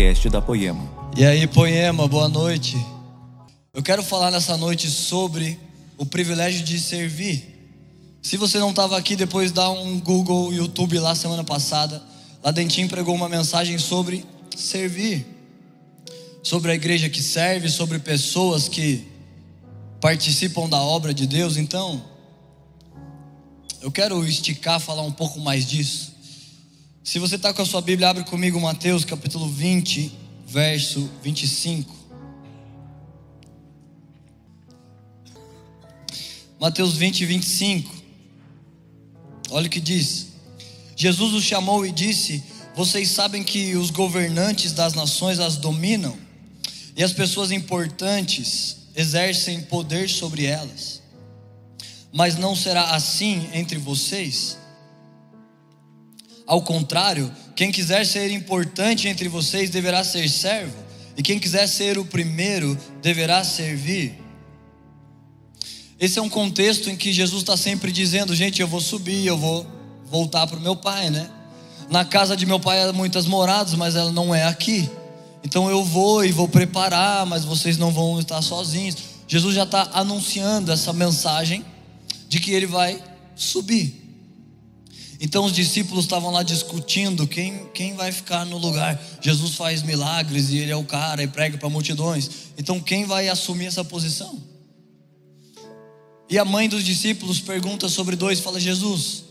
podcast da Poema. E aí, Poema, boa noite. Eu quero falar nessa noite sobre o privilégio de servir. Se você não estava aqui, depois dá um Google, YouTube lá semana passada. Lá Dentinho pregou uma mensagem sobre servir, sobre a igreja que serve, sobre pessoas que participam da obra de Deus. Então, eu quero esticar, falar um pouco mais disso. Se você está com a sua Bíblia, abre comigo Mateus capítulo 20, verso 25. Mateus 20, 25. Olha o que diz. Jesus os chamou e disse: vocês sabem que os governantes das nações as dominam, e as pessoas importantes exercem poder sobre elas, mas não será assim entre vocês. Ao contrário, quem quiser ser importante entre vocês deverá ser servo, e quem quiser ser o primeiro deverá servir. Esse é um contexto em que Jesus está sempre dizendo: gente, eu vou subir, eu vou voltar para o meu pai, né? Na casa de meu pai há muitas moradas, mas ela não é aqui. Então eu vou e vou preparar, mas vocês não vão estar sozinhos. Jesus já está anunciando essa mensagem de que ele vai subir. Então os discípulos estavam lá discutindo quem vai ficar no lugar. Jesus faz milagres e ele é o cara e prega para multidões. Então quem vai assumir essa posição? E a mãe dos discípulos pergunta sobre dois, fala: Jesus,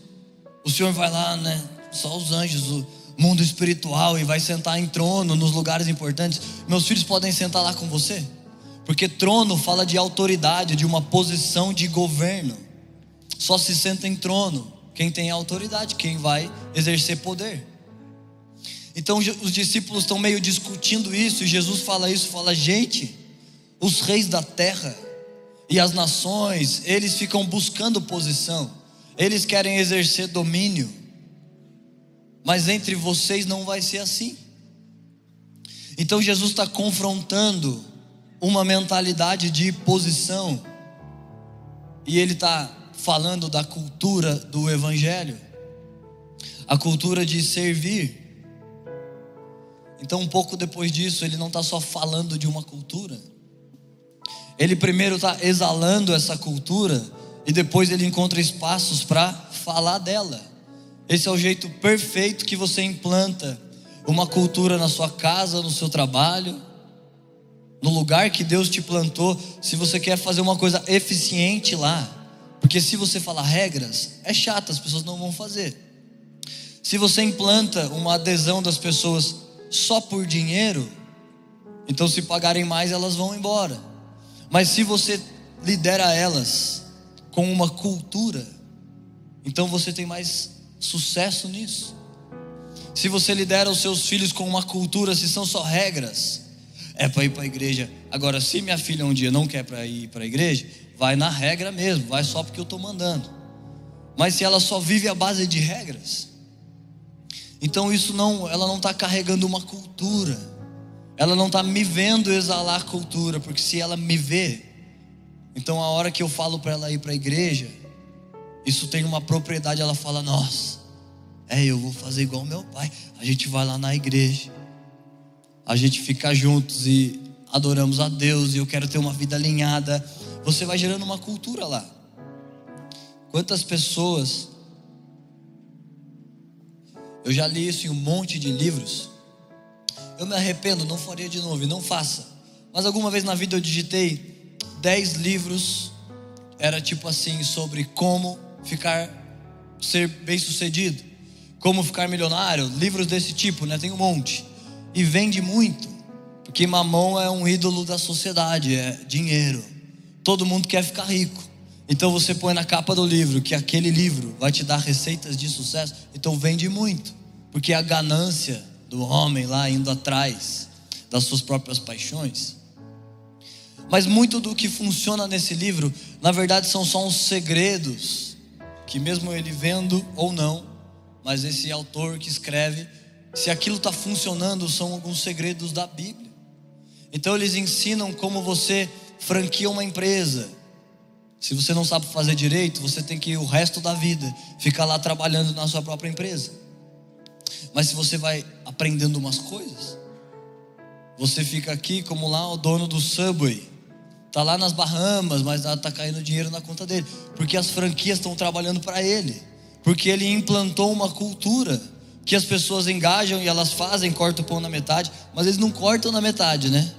o Senhor vai lá, né? Só os anjos, o mundo espiritual, e vai sentar em trono nos lugares importantes. Meus filhos podem sentar lá com você? Porque trono fala de autoridade, de uma posição de governo. Só se senta em trono quem tem autoridade, quem vai exercer poder. Então os discípulos estão meio discutindo isso, e Jesus fala isso, fala: gente, os reis da terra e as nações, eles ficam buscando posição, eles querem exercer domínio, mas entre vocês não vai ser assim. Então Jesus está confrontando uma mentalidade de posição, e ele está falando da cultura do evangelho, a cultura de servir. Então um pouco depois disso, ele não está só falando de uma cultura, ele primeiro está exalando essa cultura, e depois ele encontra espaços para falar dela. Esse é o jeito perfeito que você implanta uma cultura na sua casa, no seu trabalho, no lugar que Deus te plantou, se você quer fazer uma coisa eficiente lá. Porque se você falar regras, é chato, as pessoas não vão fazer. Se você implanta uma adesão das pessoas só por dinheiro, então se pagarem mais elas vão embora. Mas se você lidera elas com uma cultura, então você tem mais sucesso nisso. Se você lidera os seus filhos com uma cultura, se são só regras, é para ir para a igreja. Agora, se minha filha um dia não quer para ir para a igreja, vai na regra mesmo, vai só porque eu estou mandando. Mas se ela só vive à base de regras, então isso não, ela não está carregando uma cultura. Ela não está me vendo exalar cultura, porque se ela me vê, então a hora que eu falo para ela ir para a igreja, isso tem uma propriedade. Ela fala: nossa, eu vou fazer igual meu pai. A gente vai lá na igreja, a gente fica juntos e adoramos a Deus, e eu quero ter uma vida alinhada. Você vai gerando uma cultura lá. Quantas pessoas, eu já li isso em um monte de livros, eu me arrependo, não faria de novo, e não faça. Mas alguma vez na vida eu digitei 10 livros, era tipo assim, sobre como ser bem sucedido, como ficar milionário, livros desse tipo, né? Tem um monte. E vende muito, porque mamão é um ídolo da sociedade, é dinheiro. Todo mundo quer ficar rico. Então você põe na capa do livro que aquele livro vai te dar receitas de sucesso, então vende muito, porque a ganância do homem lá indo atrás das suas próprias paixões. Mas muito do que funciona nesse livro, na verdade, são só uns segredos que, mesmo ele vendo ou não, mas esse autor que escreve, se aquilo está funcionando, são alguns segredos da Bíblia. Então eles ensinam como você franquia uma empresa. Se você não sabe fazer direito, você tem que o resto da vida ficar lá trabalhando na sua própria empresa. Mas se você vai aprendendo umas coisas, Você fica aqui como lá o dono do Subway. Está lá nas Bahamas, mas está caindo dinheiro na conta dele. Porque as franquias estão trabalhando para ele. Porque ele implantou uma cultura que as pessoas engajam e elas fazem, cortam o pão na metade. Mas eles não cortam na metade, né?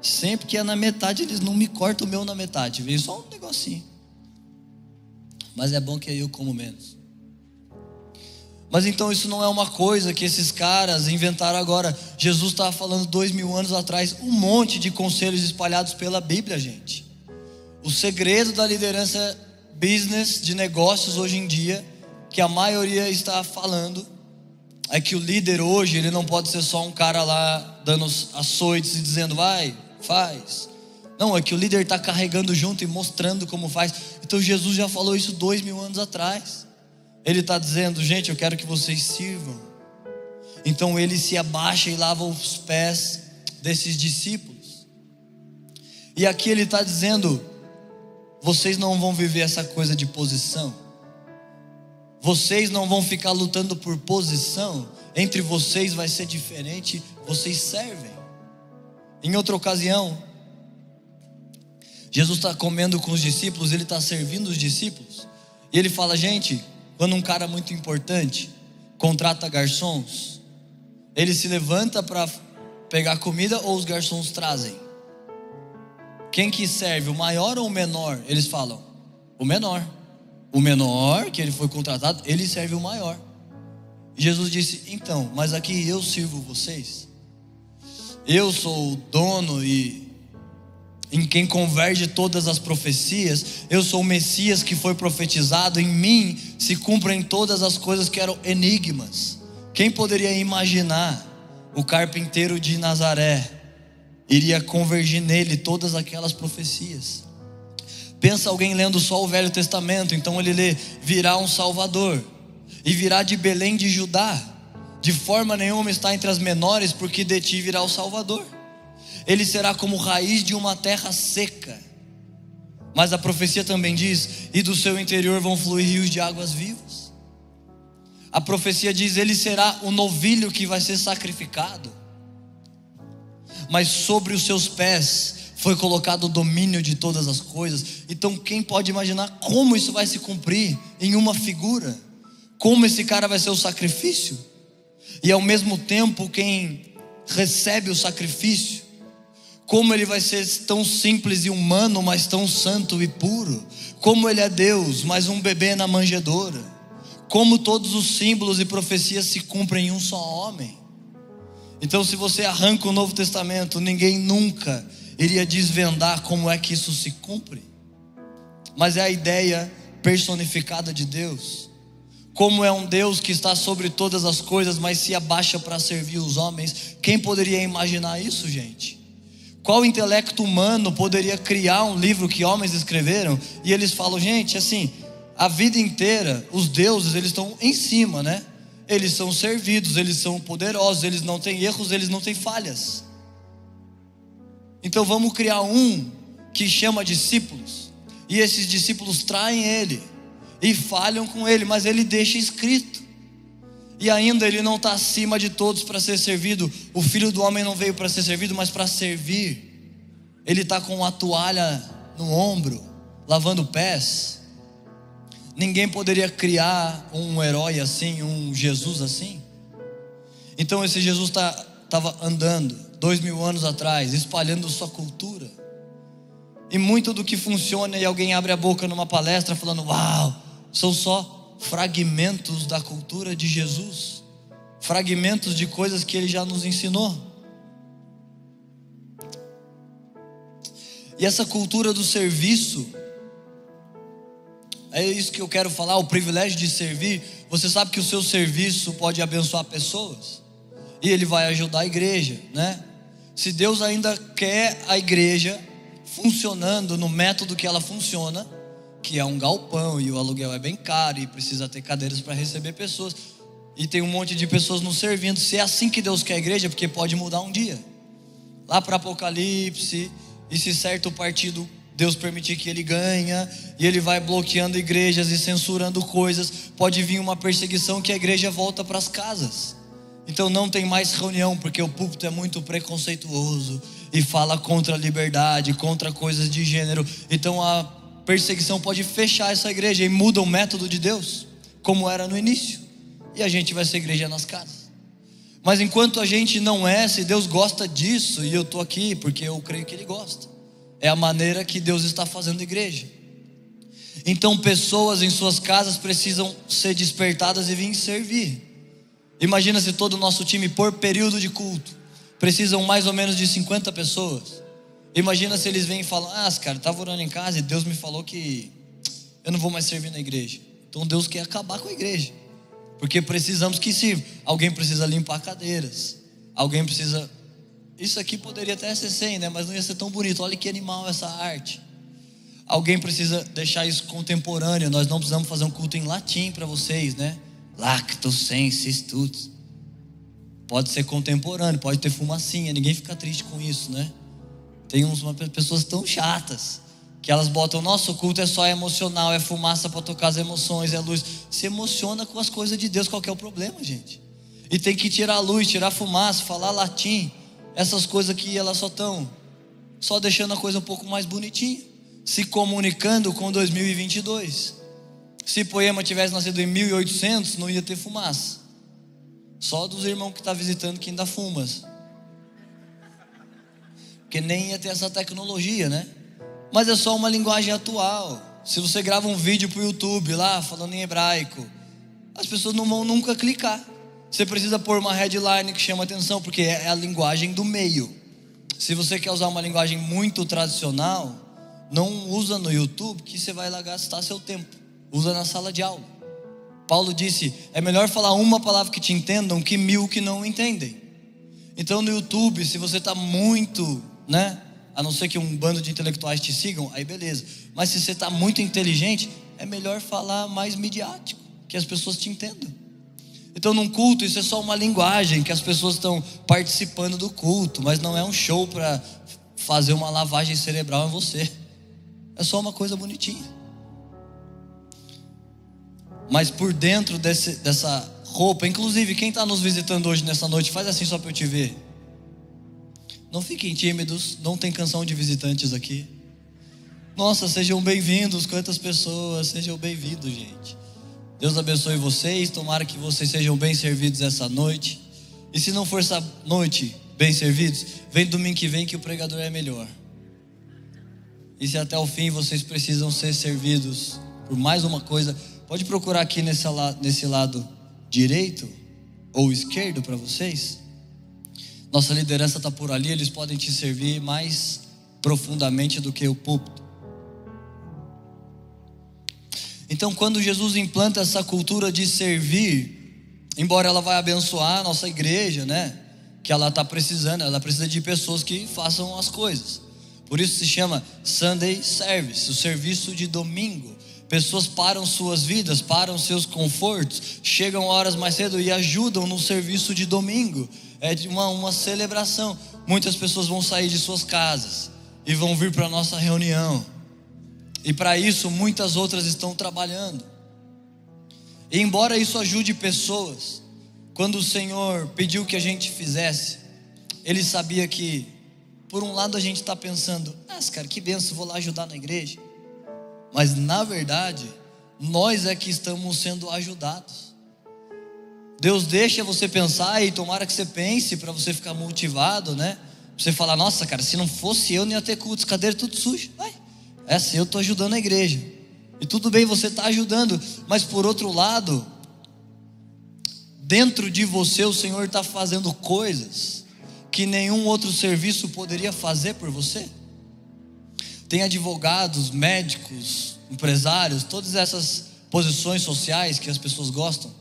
Sempre que é na metade, eles não me cortam o meu na metade. Vem só um negocinho. Mas é bom que eu como menos. Mas então isso não é uma coisa que esses caras inventaram agora. Jesus estava falando 2000 anos atrás, um monte de conselhos espalhados pela Bíblia, gente. O segredo da liderança business, de negócios hoje em dia, que a maioria está falando, é que o líder hoje, ele não pode ser só um cara lá dando açoites e dizendo, vai, faz. Não, é que o líder está carregando junto e mostrando como faz. Então Jesus já falou isso 2000 anos atrás. Ele está dizendo, gente, eu quero que vocês sirvam. Então ele se abaixa e lava os pés desses discípulos. E aqui ele está dizendo, vocês não vão viver essa coisa de posição. Vocês não vão ficar lutando por posição. Entre vocês vai ser diferente, vocês servem. Em outra ocasião, Jesus está comendo com os discípulos, ele está servindo os discípulos. E ele fala, gente... Quando um cara muito importante contrata garçons, ele se levanta para pegar comida ou os garçons trazem? Quem que serve, o maior ou o menor? Eles falam, o menor. O menor que ele foi contratado, ele serve o maior. Jesus disse, então, mas aqui eu sirvo vocês. Eu sou o dono e... em quem converge todas as profecias, eu sou o Messias que foi profetizado, em mim se cumprem todas as coisas que eram enigmas. Quem poderia imaginar o carpinteiro de Nazaré iria convergir nele todas aquelas profecias? Pensa alguém lendo só o Velho Testamento, então ele lê, virá um Salvador e virá de Belém de Judá, de forma nenhuma está entre as menores, porque de ti virá o Salvador. Ele será como raiz de uma terra seca. Mas a profecia também diz, e do seu interior vão fluir rios de águas vivas. A profecia diz, ele será o novilho que vai ser sacrificado. Mas sobre os seus pés foi colocado o domínio de todas as coisas. Então quem pode imaginar como isso vai se cumprir em uma figura? Como esse cara vai ser o sacrifício? E ao mesmo tempo quem recebe o sacrifício, como ele vai ser tão simples e humano, mas tão santo e puro. Como ele é Deus, mas um bebê na manjedoura. Como todos os símbolos e profecias se cumprem em um só homem. Então se você arranca o Novo Testamento, ninguém nunca iria desvendar como é que isso se cumpre. Mas é a ideia personificada de Deus. Como é um Deus que está sobre todas as coisas, mas se abaixa para servir os homens. Quem poderia imaginar isso, gente? Qual intelecto humano poderia criar um livro que homens escreveram? E eles falam, gente, assim, a vida inteira, os deuses, eles estão em cima, né? Eles são servidos, eles são poderosos, eles não têm erros, eles não têm falhas. Então vamos criar um que chama discípulos. E esses discípulos traem ele e falham com ele, mas ele deixa escrito. E ainda ele não está acima de todos para ser servido. O Filho do Homem não veio para ser servido, mas para servir. Ele está com a toalha no ombro, lavando pés. Ninguém poderia criar um herói assim, um Jesus assim. Então esse Jesus estava andando 2000 anos atrás, espalhando sua cultura. E muito do que funciona, e alguém abre a boca numa palestra falando, uau, são só fragmentos da cultura de Jesus, fragmentos de coisas que ele já nos ensinou. E essa cultura do serviço, é isso que eu quero falar, o privilégio de servir. Você sabe que o seu serviço pode abençoar pessoas e ele vai ajudar a igreja, né? Se Deus ainda quer a igreja funcionando no método que ela funciona, que é um galpão e o aluguel é bem caro e precisa ter cadeiras para receber pessoas e tem um monte de pessoas não servindo, se é assim que Deus quer a igreja, porque pode mudar um dia lá para Apocalipse, e se certo partido Deus permitir que ele ganha e ele vai bloqueando igrejas e censurando coisas, pode vir uma perseguição que a igreja volta para as casas Então não tem mais reunião, porque o púlpito é muito preconceituoso e fala contra a liberdade, contra coisas de gênero. Então a perseguição pode fechar essa igreja e muda o método de Deus, como era no início. E a gente vai ser igreja nas casas. Mas enquanto a gente não é, se Deus gosta disso, e eu estou aqui porque eu creio que Ele gosta. É a maneira que Deus está fazendo igreja. Então pessoas em suas casas precisam ser despertadas e vir servir. Imagina se todo o nosso time, por período de culto, precisam mais ou menos de 50 pessoas. Imagina se eles vêm e falam: ah, cara, estava orando em casa e Deus me falou que eu não vou mais servir na igreja. Então Deus quer acabar com a igreja, porque precisamos que sirva. Alguém precisa limpar cadeiras, alguém precisa... Isso aqui poderia até ser 100, né? Mas não ia ser tão bonito. Olha que animal essa arte. Alguém precisa deixar isso contemporâneo. Nós não precisamos fazer um culto em latim para vocês, né? Lactocensis, tudo. Pode ser contemporâneo, pode ter fumacinha. Ninguém fica triste com isso, né? Tem umas pessoas tão chatas que elas botam: nosso culto é só emocional, é fumaça para tocar as emoções, é luz. Se emociona com as coisas de Deus. Qual que é o problema, gente? E tem que tirar a luz, tirar a fumaça, falar latim. Essas coisas aqui, elas só estão só deixando a coisa um pouco mais bonitinha, se comunicando com 2022. Se Poema tivesse nascido em 1800, não ia ter fumaça. Só dos irmãos que estão visitando que ainda fumam, porque nem ia ter essa tecnologia, né? Mas é só uma linguagem atual. Se você grava um vídeo para o YouTube lá falando em hebraico, as pessoas não vão nunca clicar. Você precisa pôr uma headline que chama atenção, porque é a linguagem do meio. Se você quer usar uma linguagem muito tradicional, não usa no YouTube, que você vai lá gastar seu tempo. Usa na sala de aula. Paulo disse: é melhor falar uma palavra que te entendam que 1000 que não entendem. Então no YouTube, se você está muito, né, a não ser que um bando de intelectuais te sigam, aí beleza. Mas se você está muito inteligente, é melhor falar mais midiático, que as pessoas te entendam. Então num culto, isso é só uma linguagem, que as pessoas estão participando do culto, mas não é um show para fazer uma lavagem cerebral em você. É só uma coisa bonitinha. Mas por dentro dessa roupa, inclusive quem está nos visitando hoje nessa noite, faz assim só para eu te ver. Não fiquem tímidos, não tem canção de visitantes aqui. Nossa, sejam bem-vindos, quantas pessoas, sejam bem-vindos, gente. Deus abençoe vocês, tomara que vocês sejam bem servidos essa noite. E se não for essa noite bem servidos, vem domingo que vem, que o pregador é melhor. E se até o fim vocês precisam ser servidos por mais uma coisa, pode procurar aqui nesse lado direito ou esquerdo para vocês. Nossa liderança está por ali, eles podem te servir mais profundamente do que o púlpito. Então quando Jesus implanta essa cultura de servir, embora ela vai abençoar a nossa igreja, né? Que ela está precisando, ela precisa de pessoas que façam as coisas. Por isso se chama Sunday Service, o serviço de domingo. Pessoas param suas vidas, param seus confortos, chegam horas mais cedo e ajudam no serviço de domingo. É uma celebração. Muitas pessoas vão sair de suas casas e vão vir para a nossa reunião. E para isso muitas outras estão trabalhando. E embora isso ajude pessoas, quando o Senhor pediu que a gente fizesse, Ele sabia que, por um lado, a gente está pensando: nossa, cara, que benção, vou lá ajudar na igreja. Mas na verdade, nós é que estamos sendo ajudados. Deus deixa você pensar, e tomara que você pense, para você ficar motivado, né? Pra você falar: nossa, cara, se não fosse eu, não ia ter culto, as cadeiras tudo sujas, vai. É assim, eu estou ajudando a igreja. E tudo bem, você está ajudando. Mas por outro lado, dentro de você o Senhor está fazendo coisas que nenhum outro serviço poderia fazer por você. Tem advogados, médicos, empresários, todas essas posições sociais que as pessoas gostam.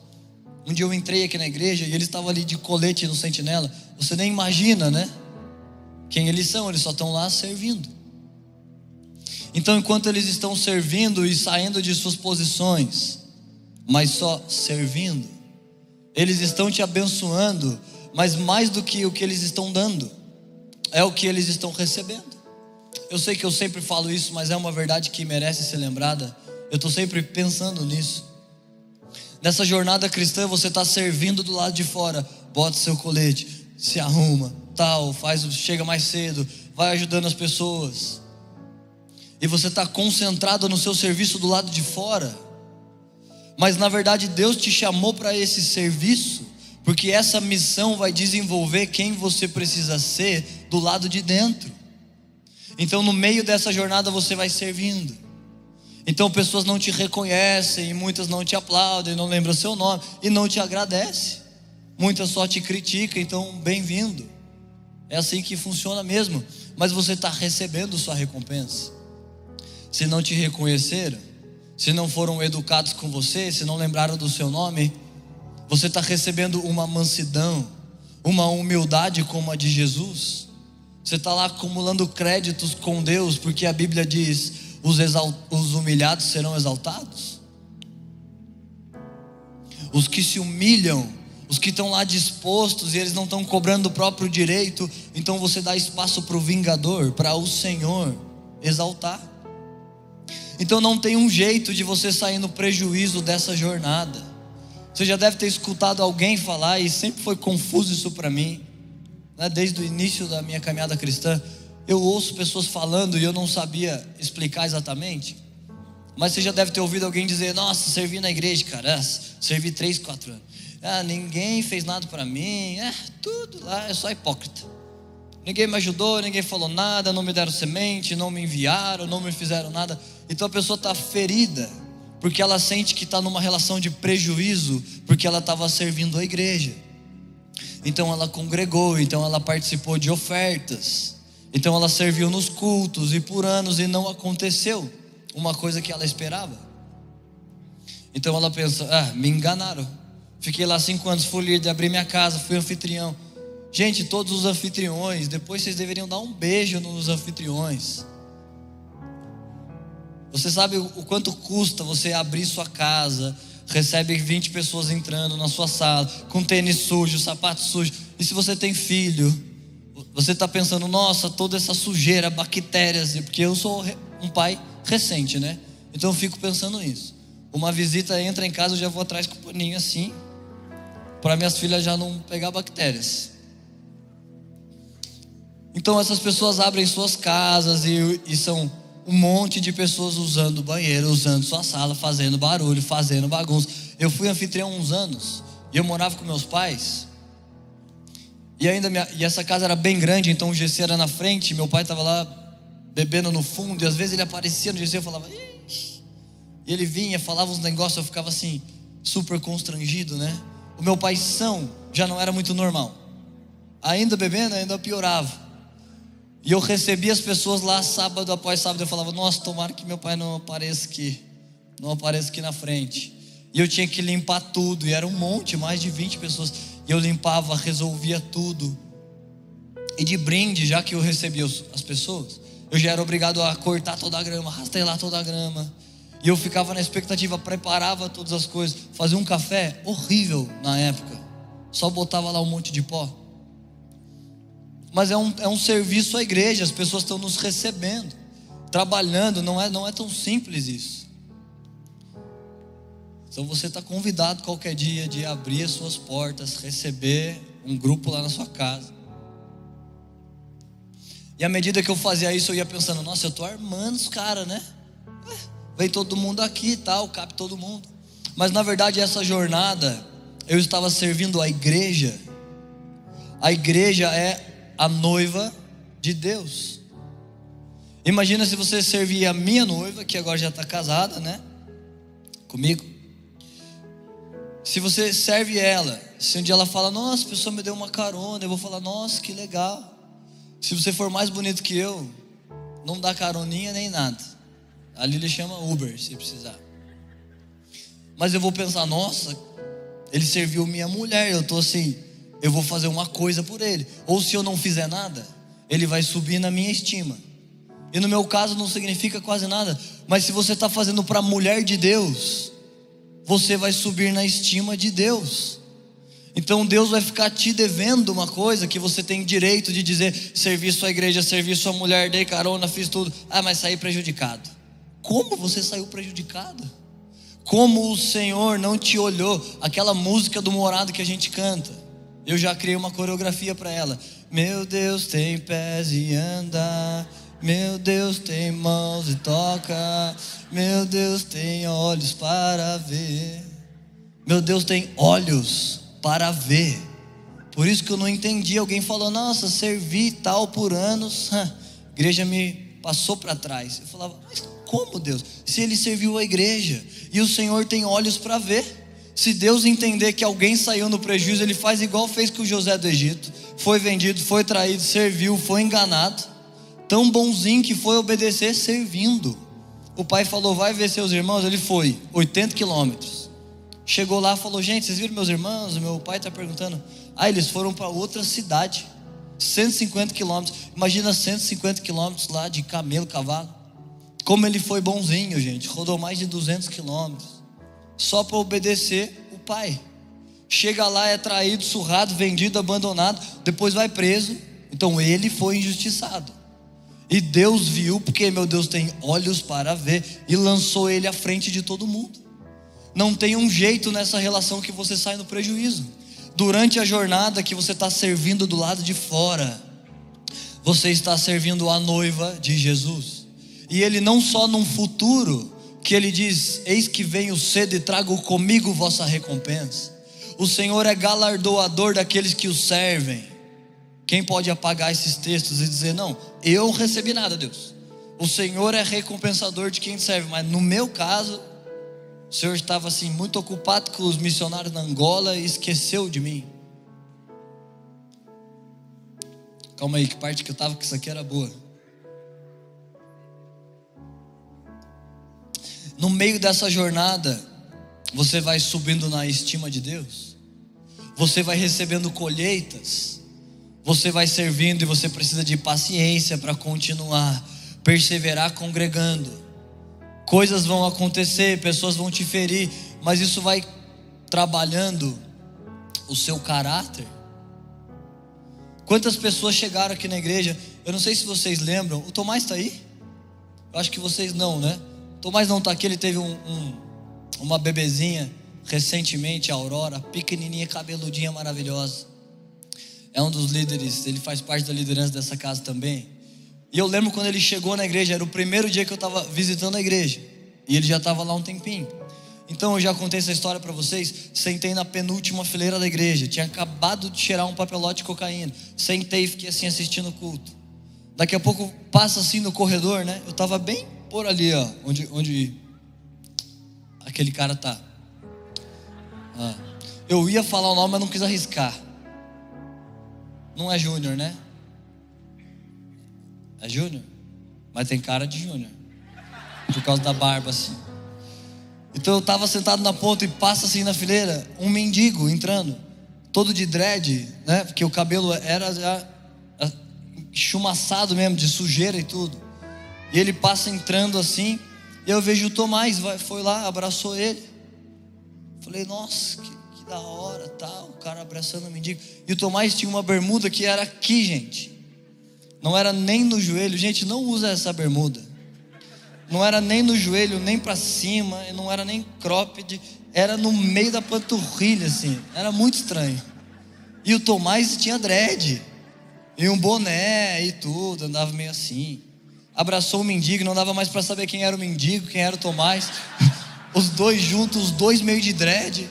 Um dia eu entrei aqui na igreja e eles estavam ali de colete no sentinela. Você nem imagina, né? Quem eles são, eles só estão lá servindo. Então enquanto eles estão servindo e saindo de suas posições, mas só servindo, eles estão te abençoando, mas mais do que o que eles estão dando, é o que eles estão recebendo. Eu sei que eu sempre falo isso, mas é uma verdade que merece ser lembrada. Eu estou sempre pensando nisso. Nessa jornada cristã você está servindo do lado de fora. Bota seu colete, se arruma, tal, faz, chega mais cedo, vai ajudando as pessoas. E você está concentrado no seu serviço do lado de fora. Mas na verdade Deus te chamou para esse serviço, porque essa missão vai desenvolver quem você precisa ser do lado de dentro. Então no meio dessa jornada você vai servindo. Então pessoas não te reconhecem, muitas não te aplaudem, não lembram seu nome e não te agradecem. Muitas só te criticam, então bem-vindo. É assim que funciona mesmo. Mas você está recebendo sua recompensa. Se não te reconheceram, se não foram educados com você, se não lembraram do seu nome, você está recebendo uma mansidão, uma humildade como a de Jesus. Você está lá acumulando créditos com Deus, porque a Bíblia diz: os humilhados serão exaltados. Os que se humilham, os que estão lá dispostos e eles não estão cobrando o próprio direito, então você dá espaço para o vingador, para o Senhor exaltar. Então não tem um jeito de você sair no prejuízo dessa jornada. Você já deve ter escutado alguém falar, e sempre foi confuso isso para mim, né? Desde o início da minha caminhada cristã, eu ouço pessoas falando e eu não sabia explicar exatamente. Mas você já deve ter ouvido alguém dizer: nossa, servi na igreja, cara, servi 3, 4 anos. Ah, ninguém fez nada para mim, tudo lá, é só hipócrita. Ninguém me ajudou, ninguém falou nada, não me deram semente, não me enviaram, não me fizeram nada. Então a pessoa está ferida, porque ela sente que está numa relação de prejuízo, porque ela estava servindo a igreja. Então ela congregou, então ela participou de ofertas, então ela serviu nos cultos e por anos, e não aconteceu uma coisa que ela esperava. Então ela pensa: me enganaram. Fiquei lá 5 anos, fui líder, abri minha casa, fui anfitrião. Gente, todos os anfitriões, depois vocês deveriam dar um beijo nos anfitriões. Você sabe o quanto custa você abrir sua casa, recebe 20 pessoas entrando na sua sala, com tênis sujo, sapato sujo. E se você tem filho, você está pensando: nossa, toda essa sujeira, bactérias. Porque eu sou um pai recente, né? Então eu fico pensando nisso. Uma visita entra em casa, eu já vou atrás com o paninho assim, para minhas filhas já não pegar bactérias. Então essas pessoas abrem suas casas e são um monte de pessoas usando o banheiro, usando sua sala, fazendo barulho, fazendo bagunça. Eu fui anfitrião uns anos e eu morava com meus pais, e essa casa era bem grande, então o GC era na frente, meu pai estava lá bebendo no fundo, e às vezes ele aparecia no GC e eu falava: ixi. E ele vinha, falava uns negócios, eu ficava assim, super constrangido, né? O meu pai são já não era muito normal. Ainda bebendo, ainda piorava. E eu recebia as pessoas lá sábado após sábado. Eu falava: nossa, tomara que meu pai não apareça aqui. Não apareça aqui na frente. E eu tinha que limpar tudo. E era um monte, mais de 20 pessoas. E eu limpava, resolvia tudo. E de brinde, já que eu recebia as pessoas, eu já era obrigado a cortar toda a grama, rastelar toda a grama. E eu ficava na expectativa, preparava todas as coisas. Fazia um café horrível na época. Só botava lá um monte de pó. Mas é um serviço à igreja. As pessoas estão nos recebendo, trabalhando. Não é tão simples isso. Então você está convidado qualquer dia de abrir as suas portas, receber um grupo lá na sua casa. E à medida que eu fazia isso, eu ia pensando: nossa, eu estou armando os caras, né? Vem todo mundo aqui e tal, cabe todo mundo. Mas na verdade essa jornada, eu estava servindo a igreja. A igreja é a noiva de Deus. Imagina se você servia a minha noiva, que agora já está casada, né? Comigo. Se você serve ela, se um dia ela fala: nossa, a pessoa me deu uma carona, eu vou falar: nossa, que legal. Se você for mais bonito que eu, não dá caroninha nem nada. A Lília chama Uber, se precisar. Mas eu vou pensar: nossa, ele serviu minha mulher, eu tô assim, eu vou fazer uma coisa por ele. Ou se eu não fizer nada, ele vai subir na minha estima. E no meu caso não significa quase nada. Mas se você está fazendo para a mulher de Deus, você vai subir na estima de Deus. Então Deus vai ficar te devendo uma coisa que você tem direito de dizer: serviço à igreja, serviço à mulher, dei carona, fiz tudo. Ah, mas saí prejudicado. Como você saiu prejudicado? Como o Senhor não te olhou. Aquela música do Morado que a gente canta, eu já criei uma coreografia para ela. Meu Deus tem pés e anda, meu Deus tem mãos e toca, meu Deus tem olhos para ver. Meu Deus tem olhos para ver. Por isso que eu não entendi. Alguém falou, nossa, servi tal por anos, a igreja me passou para trás. Eu falava, mas como, Deus? Se ele serviu a igreja e o Senhor tem olhos para ver. Se Deus entender que alguém saiu no prejuízo, ele faz igual fez com o José do Egito. Foi vendido, foi traído, serviu, foi enganado. Tão bonzinho que foi obedecer servindo. O pai falou, vai ver seus irmãos. Ele foi, 80 quilômetros. Chegou lá, falou, gente, vocês viram meus irmãos? Meu pai está perguntando. Ah, eles foram para outra cidade, 150 quilômetros. Imagina 150 quilômetros lá de camelo, cavalo. Como ele foi bonzinho, gente. Rodou mais de 200 quilômetros. Só para obedecer o pai. Chega lá, é traído, surrado, vendido, abandonado. Depois vai preso. Então ele foi injustiçado. E Deus viu, porque meu Deus tem olhos para ver, e lançou ele à frente de todo mundo. Não tem um jeito nessa relação que você sai no prejuízo. Durante a jornada que você está servindo do lado de fora, você está servindo a noiva de Jesus. E ele não só num futuro, que ele diz, eis que venho cedo e trago comigo vossa recompensa. O Senhor é galardoador daqueles que o servem. Quem pode apagar esses textos e dizer, não, eu recebi nada, Deus. O Senhor é recompensador de quem serve. Mas no meu caso, o Senhor estava assim, muito ocupado com os missionários na Angola e esqueceu de mim. Calma aí, que parte que eu estava, que isso aqui era boa. No meio dessa jornada, você vai subindo na estima de Deus. Você vai recebendo colheitas. Você vai servindo e você precisa de paciência para continuar, perseverar congregando. Coisas vão acontecer, pessoas vão te ferir, mas isso vai trabalhando o seu caráter. Quantas pessoas chegaram aqui na igreja? Eu não sei se vocês lembram. O Tomás está aí? Eu acho que vocês não, né? Tomás não está aqui, ele teve uma bebezinha recentemente, a Aurora, pequenininha, cabeludinha, maravilhosa. É um dos líderes, ele faz parte da liderança dessa casa também. E eu lembro quando ele chegou na igreja, era o primeiro dia que eu estava visitando a igreja. E ele já estava lá um tempinho. Então eu já contei essa história para vocês. Sentei na penúltima fileira da igreja, tinha acabado de cheirar um papelote de cocaína. Sentei e fiquei assim assistindo o culto. Daqui a pouco passa assim no corredor, né? Eu estava bem por ali, ó, onde aquele cara tá. Eu ia falar o nome, mas não quis arriscar. Não é Júnior, né? É Júnior? Mas tem cara de Júnior, por causa da barba assim. Então eu tava sentado na ponta e passa assim na fileira um mendigo entrando, todo de dread, né? Porque o cabelo era já chumaçado mesmo, de sujeira e tudo. E ele passa entrando assim, e eu vejo o Tomás, foi lá, abraçou ele. Falei, nossa, que da hora, tá, o cara abraçando o mendigo. E o Tomás tinha uma bermuda que era aqui, gente. Não era nem no joelho, gente, não usa essa bermuda. Não era nem no joelho, nem pra cima, não era nem cropped, era no meio da panturrilha, assim. Era muito estranho. E o Tomás tinha dread, e um boné e tudo, andava meio assim. Abraçou o mendigo, não dava mais para saber quem era o mendigo, quem era o Tomás. Os dois juntos, os dois meio de dread.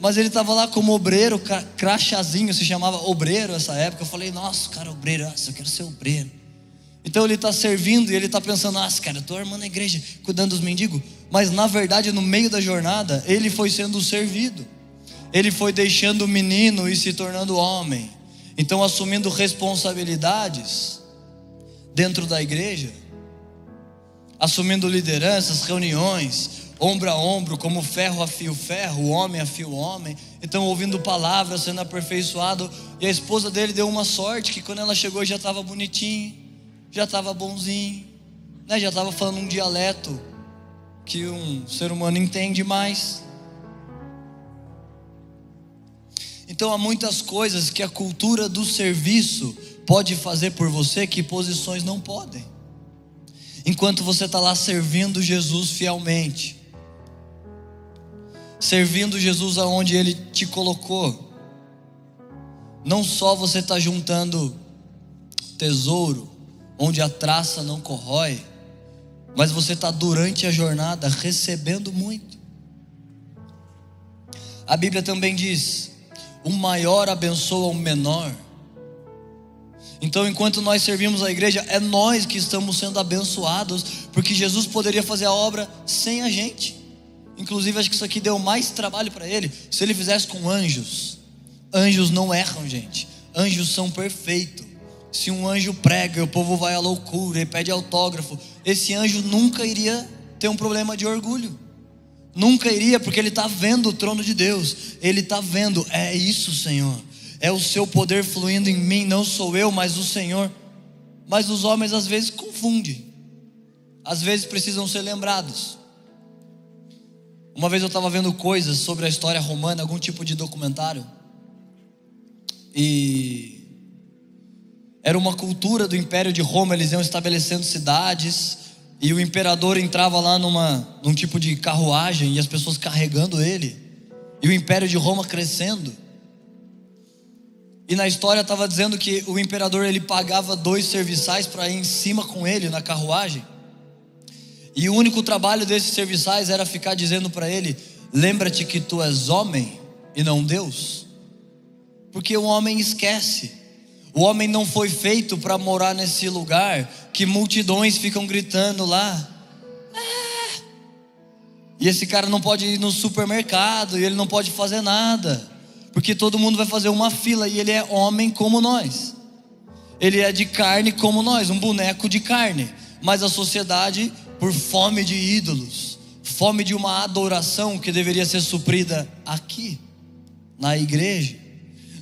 Mas ele estava lá como obreiro, crachazinho, se chamava obreiro nessa época. Eu falei, nossa, cara, obreiro, nossa, eu quero ser obreiro. Então ele está servindo e ele está pensando, nossa, cara, eu estou armando a igreja, cuidando dos mendigos. Mas na verdade, no meio da jornada, ele foi sendo servido. Ele foi deixando o menino e se tornando homem. Então assumindo responsabilidades dentro da igreja, assumindo lideranças, reuniões, ombro a ombro, como ferro afia o ferro, o homem afia o homem. Então ouvindo palavras, sendo aperfeiçoado. E a esposa dele deu uma sorte que quando ela chegou já estava bonitinho, já estava bonzinho, né? Já estava falando um dialeto que um ser humano entende mais. Então há muitas coisas que a cultura do serviço pode fazer por você que posições não podem. Enquanto você está lá servindo Jesus fielmente, servindo Jesus aonde Ele te colocou, não só você está juntando tesouro onde a traça não corrói, mas você está durante a jornada recebendo muito. A Bíblia também diz: o maior abençoa o menor. Então, enquanto nós servimos a igreja, é nós que estamos sendo abençoados, porque Jesus poderia fazer a obra sem a gente. Inclusive, acho que isso aqui deu mais trabalho para Ele, se Ele fizesse com anjos. Anjos não erram, gente. Anjos são perfeitos. Se um anjo prega, o povo vai à loucura e pede autógrafo. Esse anjo nunca iria ter um problema de orgulho. Nunca iria, porque ele está vendo o trono de Deus. Ele está vendo, é isso, Senhor. É o seu poder fluindo em mim, não sou eu, mas o Senhor. Mas os homens às vezes confundem. Às vezes precisam ser lembrados. Uma vez eu estava vendo coisas sobre a história romana, algum tipo de documentário. E era uma cultura do Império de Roma, eles iam estabelecendo cidades e o imperador entrava lá num tipo de carruagem e as pessoas carregando ele, e o Império de Roma crescendo. E na história estava dizendo que o imperador, ele pagava 2 serviçais para ir em cima com ele na carruagem, e o único trabalho desses serviçais era ficar dizendo para ele: lembra-te que tu és homem e não Deus, porque o homem esquece. O homem não foi feito para morar nesse lugar que multidões ficam gritando lá. Ah! E esse cara não pode ir no supermercado, e ele não pode fazer nada, porque todo mundo vai fazer uma fila, e ele é homem como nós. Ele é de carne como nós, um boneco de carne. Mas a sociedade, por fome de ídolos, fome de uma adoração que deveria ser suprida aqui, na igreja,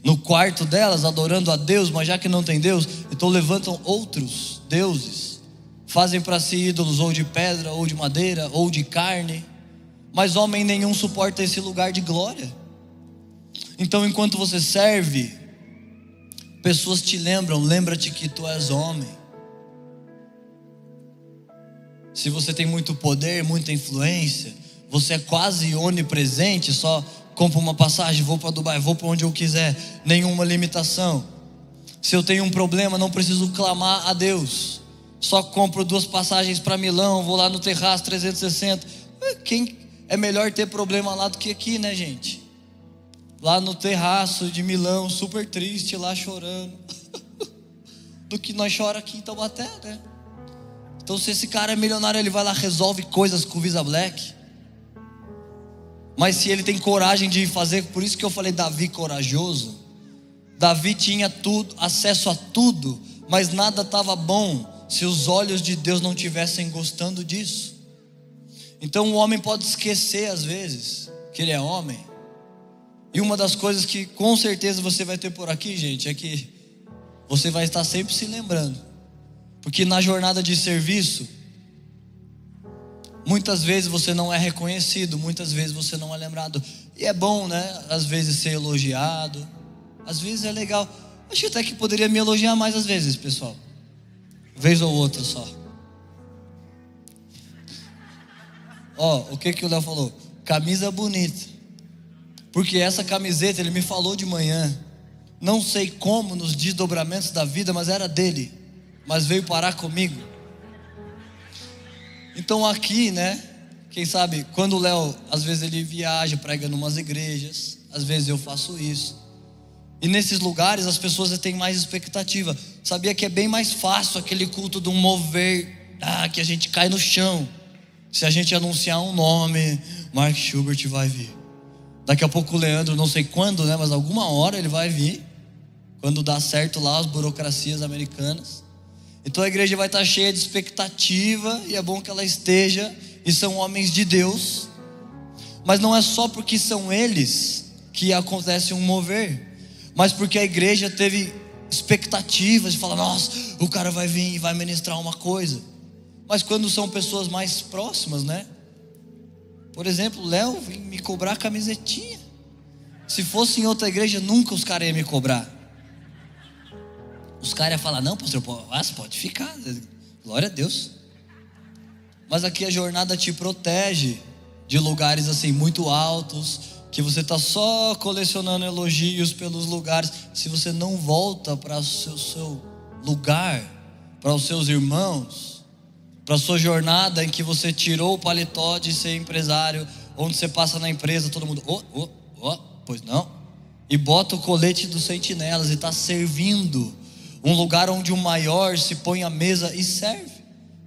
no quarto delas, adorando a Deus, mas já que não tem Deus, então levantam outros deuses, fazem para si ídolos ou de pedra, ou de madeira, ou de carne, mas homem nenhum suporta esse lugar de glória. Então, enquanto você serve, pessoas te lembram: lembra-te que tu és homem. Se você tem muito poder, muita influência, você é quase onipresente, só compro uma passagem, vou para Dubai, vou para onde eu quiser, nenhuma limitação. Se eu tenho um problema, não preciso clamar a Deus, só compro 2 passagens para Milão, vou lá no terraço 360. Quem é melhor ter problema lá do que aqui, né, gente? Lá no terraço de Milão, super triste, lá chorando, do que nós chora aqui em Taubaté, né? Então, se esse cara é milionário, ele vai lá, resolve coisas com o Visa Black. Mas se ele tem coragem de fazer, por isso que eu falei Davi corajoso. Davi tinha tudo, acesso a tudo, mas nada estava bom se os olhos de Deus não estivessem gostando disso. Então o homem pode esquecer às vezes que ele é homem. E uma das coisas que com certeza você vai ter por aqui, gente, é que você vai estar sempre se lembrando. Porque na jornada de serviço, muitas vezes você não é reconhecido, muitas vezes você não é lembrado. E é bom, né? Às vezes ser elogiado, às vezes é legal. Acho até que poderia me elogiar mais às vezes, pessoal. Vez ou outra só. Ó, o que o Léo falou? Camisa bonita. Porque essa camiseta ele me falou de manhã. Não sei como, nos desdobramentos da vida, mas era dele. Mas veio parar comigo. Então aqui, né, quem sabe, quando o Léo, às vezes ele viaja, prega em umas igrejas, às vezes eu faço isso. E nesses lugares as pessoas têm mais expectativa. Sabia que é bem mais fácil aquele culto de um mover, que a gente cai no chão. Se a gente anunciar um nome, Mark Schubert vai vir. Daqui a pouco o Leandro, não sei quando, né, mas alguma hora ele vai vir. Quando dá certo lá as burocracias americanas. Então a igreja vai estar cheia de expectativa, e é bom que ela esteja, e são homens de Deus. Mas não é só porque são eles que acontece um mover, mas porque a igreja teve expectativas de falar: nossa, o cara vai vir e vai ministrar uma coisa. Mas quando são pessoas mais próximas, né? Por exemplo, Léo vem me cobrar a camisetinha. Se fosse em outra igreja, nunca os caras iam me cobrar. Os caras iam falar: não, pastor, pode ficar, glória a Deus. Mas aqui a jornada te protege de lugares assim muito altos, que você está só colecionando elogios pelos lugares. Se você não volta para o seu lugar, para os seus irmãos, para a sua jornada em que você tirou o paletó de ser empresário, onde você passa na empresa, todo mundo, pois não, e bota o colete dos sentinelas e está servindo, um lugar onde o maior se põe à mesa e serve,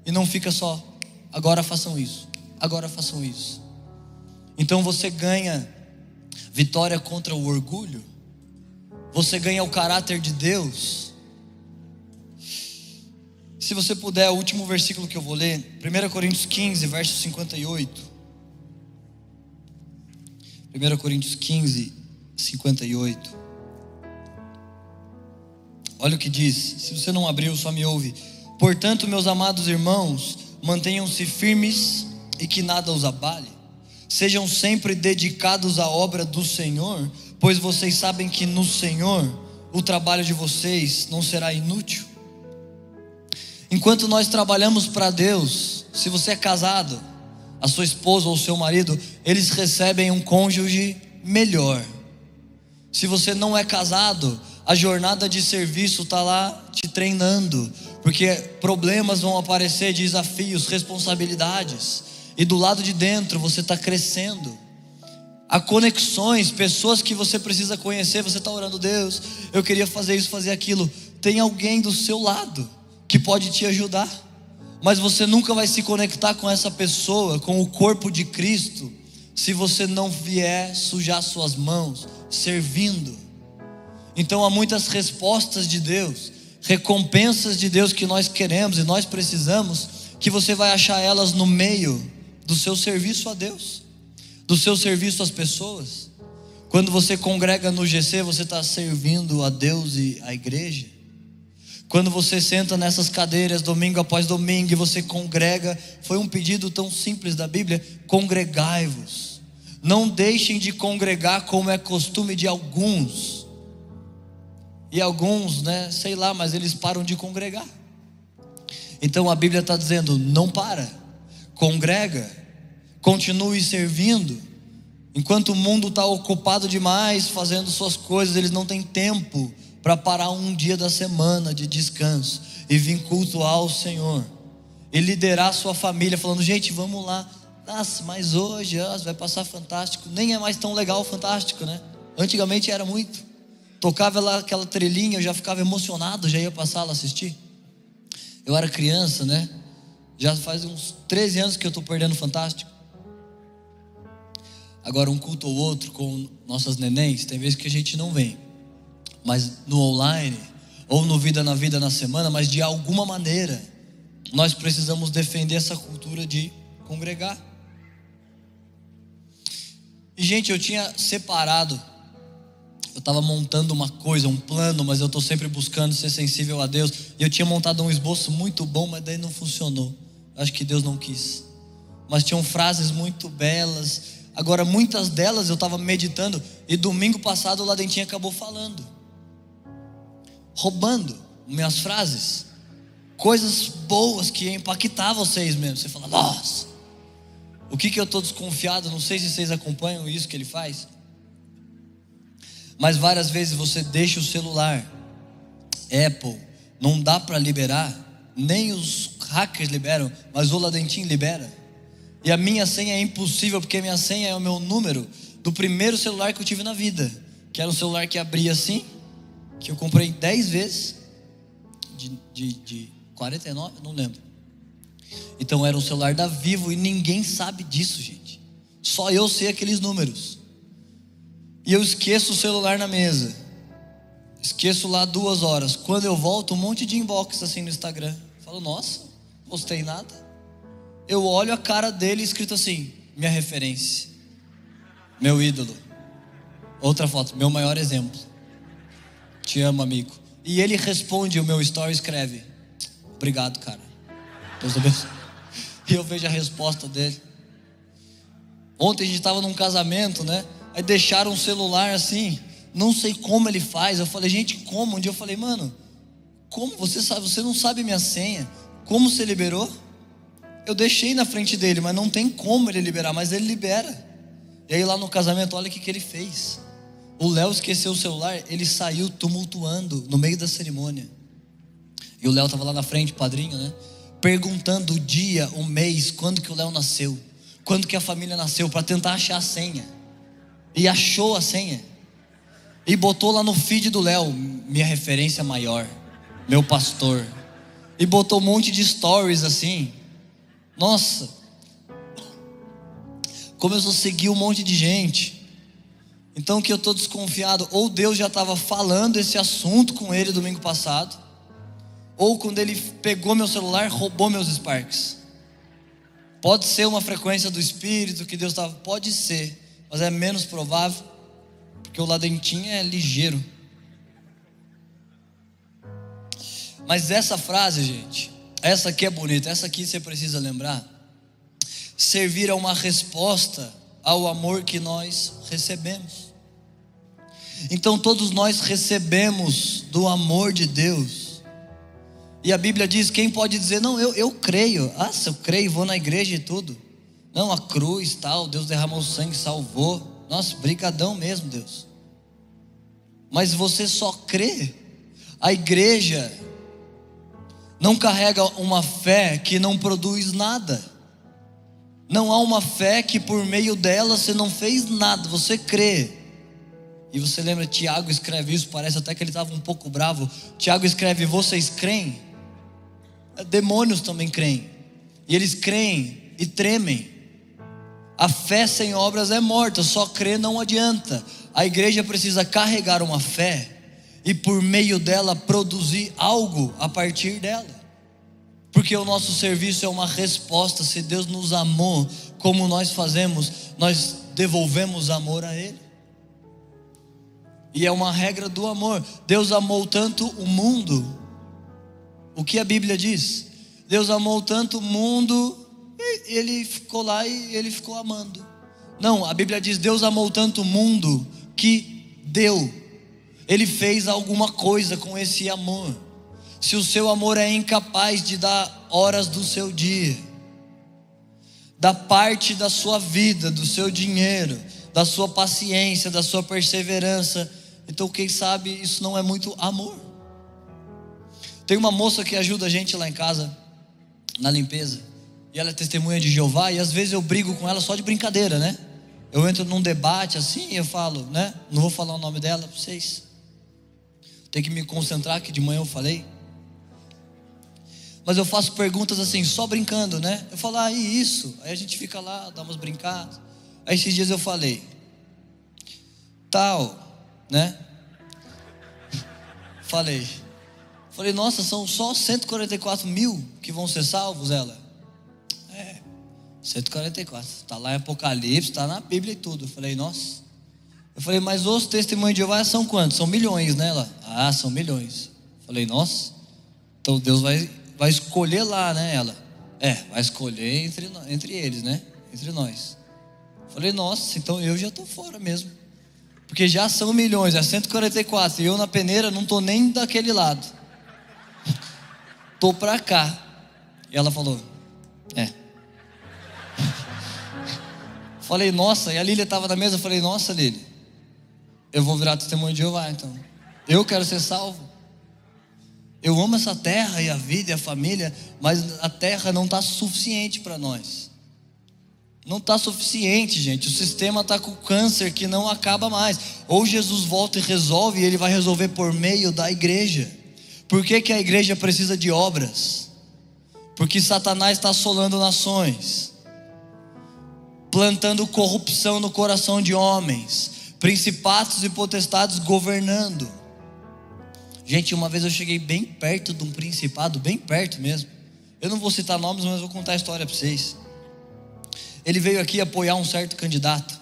e não fica só, agora façam isso, agora façam isso. Então você ganha vitória contra o orgulho, você ganha o caráter de Deus. Se você puder, o último versículo que eu vou ler, 1 Coríntios 15, verso 58. 1 Coríntios 15, 58. Olha o que diz, se você não abriu, só me ouve. Portanto, meus amados irmãos, mantenham-se firmes e que nada os abale. Sejam sempre dedicados à obra do Senhor, pois vocês sabem que no Senhor o trabalho de vocês não será inútil. Enquanto nós trabalhamos para Deus, se você é casado, a sua esposa ou o seu marido, eles recebem um cônjuge melhor. Se você não é casado, a jornada de serviço está lá te treinando, porque problemas vão aparecer, desafios, responsabilidades, e do lado de dentro você está crescendo. Há conexões, pessoas que você precisa conhecer, você está orando, Deus, eu queria fazer isso, fazer aquilo. Tem alguém do seu lado que pode te ajudar, mas você nunca vai se conectar com essa pessoa, com o corpo de Cristo, se você não vier sujar suas mãos, servindo. Então há muitas respostas de Deus, recompensas de Deus que nós queremos e nós precisamos, que você vai achar elas no meio do seu serviço a Deus, do seu serviço às pessoas. Quando você congrega no GC, você está servindo a Deus e a igreja. Quando você senta nessas cadeiras domingo após domingo e você congrega, foi um pedido tão simples da Bíblia, congregai-vos. Não deixem de congregar como é costume de alguns. E alguns, sei lá, mas eles param de congregar. Então a Bíblia está dizendo, não para, congrega, continue servindo. Enquanto o mundo está ocupado demais fazendo suas coisas, eles não têm tempo para parar um dia da semana de descanso e vir cultuar o Senhor e liderar sua família falando, gente, vamos lá. Nossa, mas hoje vai passar Fantástico, nem é mais tão legal o Fantástico, Antigamente era muito, tocava lá aquela trilhinha, eu já ficava emocionado, já ia para a sala assistir. Eu era criança, já faz uns 13 anos que eu estou perdendo o Fantástico. Agora um culto ou outro com nossas nenéns, tem vezes que a gente não vem, mas no online, ou no Vida na Vida na semana, mas de alguma maneira, nós precisamos defender essa cultura de congregar. E gente, eu tinha separado, eu estava montando uma coisa, um plano, mas eu estou sempre buscando ser sensível a Deus, e eu tinha montado um esboço muito bom, mas daí não funcionou, acho que Deus não quis, mas tinham frases muito belas. Agora muitas delas eu estava meditando, e domingo passado o Dentinho acabou falando, roubando minhas frases, coisas boas que impactavam vocês mesmo. Você fala, nossa, o que eu estou desconfiado, não sei se vocês acompanham isso que ele faz, mas várias vezes você deixa o celular, Apple, não dá para liberar, nem os hackers liberam, mas o Dentinho libera, e a minha senha é impossível, porque a minha senha é o meu número do primeiro celular que eu tive na vida, que era um celular que abria assim, que eu comprei 10 vezes, de 49, não lembro. Então era um celular da Vivo e ninguém sabe disso, gente. Só eu sei aqueles números. E eu esqueço o celular na mesa. Esqueço lá 2 horas. Quando eu volto, um monte de inbox assim no Instagram. Falo, nossa, não postei nada. Eu olho a cara dele escrito assim, minha referência, meu ídolo. Outra foto, meu maior exemplo. Te amo, amigo. E ele responde o meu story e escreve, obrigado, cara, Deus abençoe. E eu vejo a resposta dele. Ontem a gente estava num casamento, aí deixaram um celular assim, não sei como ele faz. Eu falei, gente, como? Um dia eu falei, mano, como você sabe? Você não sabe minha senha. Como você liberou? Eu deixei na frente dele, mas não tem como ele liberar, mas ele libera. E aí lá no casamento, olha o que ele fez. O Léo esqueceu o celular, ele saiu tumultuando no meio da cerimônia. E o Léo estava lá na frente, padrinho, né? Perguntando o dia, o mês, quando que o Léo nasceu, quando que a família nasceu, para tentar achar a senha. E achou a senha. E botou lá no feed do Léo, minha referência maior, meu pastor. E botou um monte de stories assim. Nossa, começou a seguir um monte de gente. Então que eu estou desconfiado, ou Deus já estava falando esse assunto com ele domingo passado, ou quando ele pegou meu celular, roubou meus Sparks. Pode ser uma frequência do Espírito que Deus estava, pode ser, mas é menos provável, porque o Dentinho é ligeiro. Mas essa frase, gente, essa aqui é bonita, essa aqui você precisa lembrar. Servir a uma resposta ao amor que nós recebemos. Então todos nós recebemos do amor de Deus. E a Bíblia diz, quem pode dizer, não, eu creio. Ah, se eu creio, vou na igreja e tudo. Não, a cruz, tal, Deus derramou o sangue, salvou. Nossa, brigadão mesmo, Deus. Mas você só crê. A igreja não carrega uma fé que não produz nada. Não há uma fé que por meio dela você não fez nada, você crê. E você lembra, Tiago escreve isso, parece até que ele estava um pouco bravo. Tiago escreve, vocês creem? Demônios também creem. E eles creem e tremem. A fé sem obras é morta, só crer não adianta. A igreja precisa carregar uma fé e por meio dela produzir algo a partir dela. Porque o nosso serviço é uma resposta. Se Deus nos amou, como nós fazemos, nós devolvemos amor a Ele. E é uma regra do amor. Deus amou tanto o mundo. O que a Bíblia diz? Deus amou tanto o mundo, Ele ficou lá e Ele ficou amando. Não, a Bíblia diz, Deus amou tanto o mundo que deu. Ele fez alguma coisa com esse amor. Se o seu amor é incapaz de dar horas do seu dia, da parte da sua vida, do seu dinheiro, da sua paciência, da sua perseverança, então quem sabe isso não é muito amor. Tem uma moça que ajuda a gente lá em casa, na limpeza, e ela é testemunha de Jeová, e às vezes eu brigo com ela só de brincadeira, né? Eu entro num debate assim e eu falo, né? Não vou falar o nome dela para vocês. Tem que me concentrar, que de manhã eu falei. Mas eu faço perguntas assim, só brincando, né? Eu falo, e isso? Aí a gente fica lá, dá umas brincadas. Aí esses dias eu falei, tal, né? Falei, nossa, são só 144 mil que vão ser salvos, ela? 144, tá lá em Apocalipse, tá na Bíblia e tudo. Eu falei, nossa. Eu falei, mas os testemunhos de Jeová são quantos? São milhões, né? Ela, são milhões. Eu falei, nossa. Então Deus vai escolher lá, né, ela? Vai escolher entre eles, né? Entre nós. Falei, nossa, então eu já estou fora mesmo. Porque já são milhões, 144. E eu na peneira não estou nem daquele lado. Estou para cá. E ela falou, Falei, nossa. E a Lília estava na mesa, falei, nossa, Lília. Eu vou virar testemunho de Jeová, então. Eu quero ser salvo. Eu amo essa terra e a vida e a família, mas a terra não está suficiente para nós. Não está suficiente, gente. O sistema está com câncer que não acaba mais. Ou Jesus volta e resolve, e Ele vai resolver por meio da igreja. Por que a igreja precisa de obras? Porque Satanás está assolando nações, plantando corrupção no coração de homens, principados e potestades governando. Gente, uma vez eu cheguei bem perto de um principado, bem perto mesmo. Eu não vou citar nomes, mas vou contar a história para vocês. Ele veio aqui apoiar um certo candidato.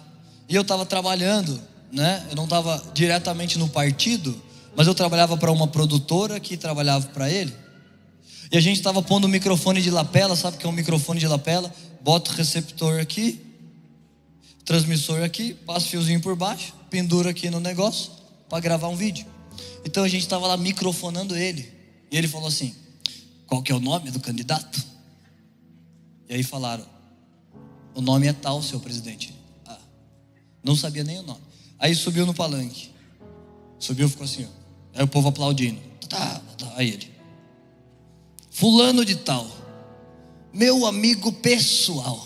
E eu estava trabalhando, né? Eu não estava diretamente no partido, mas eu trabalhava para uma produtora que trabalhava para ele. E a gente estava pondo um microfone de lapela, sabe o que é um microfone de lapela? Bota o receptor aqui, transmissor aqui, passa o fiozinho por baixo, pendura aqui no negócio para gravar um vídeo. Então a gente estava lá microfonando ele. E ele falou assim, qual que é o nome do candidato? E aí falaram, o nome é tal, seu presidente. Ah, não sabia nem o nome. Aí subiu no palanque. Subiu, ficou assim, ó. Aí o povo aplaudindo. Tá. Aí ele. Fulano de tal, meu amigo pessoal,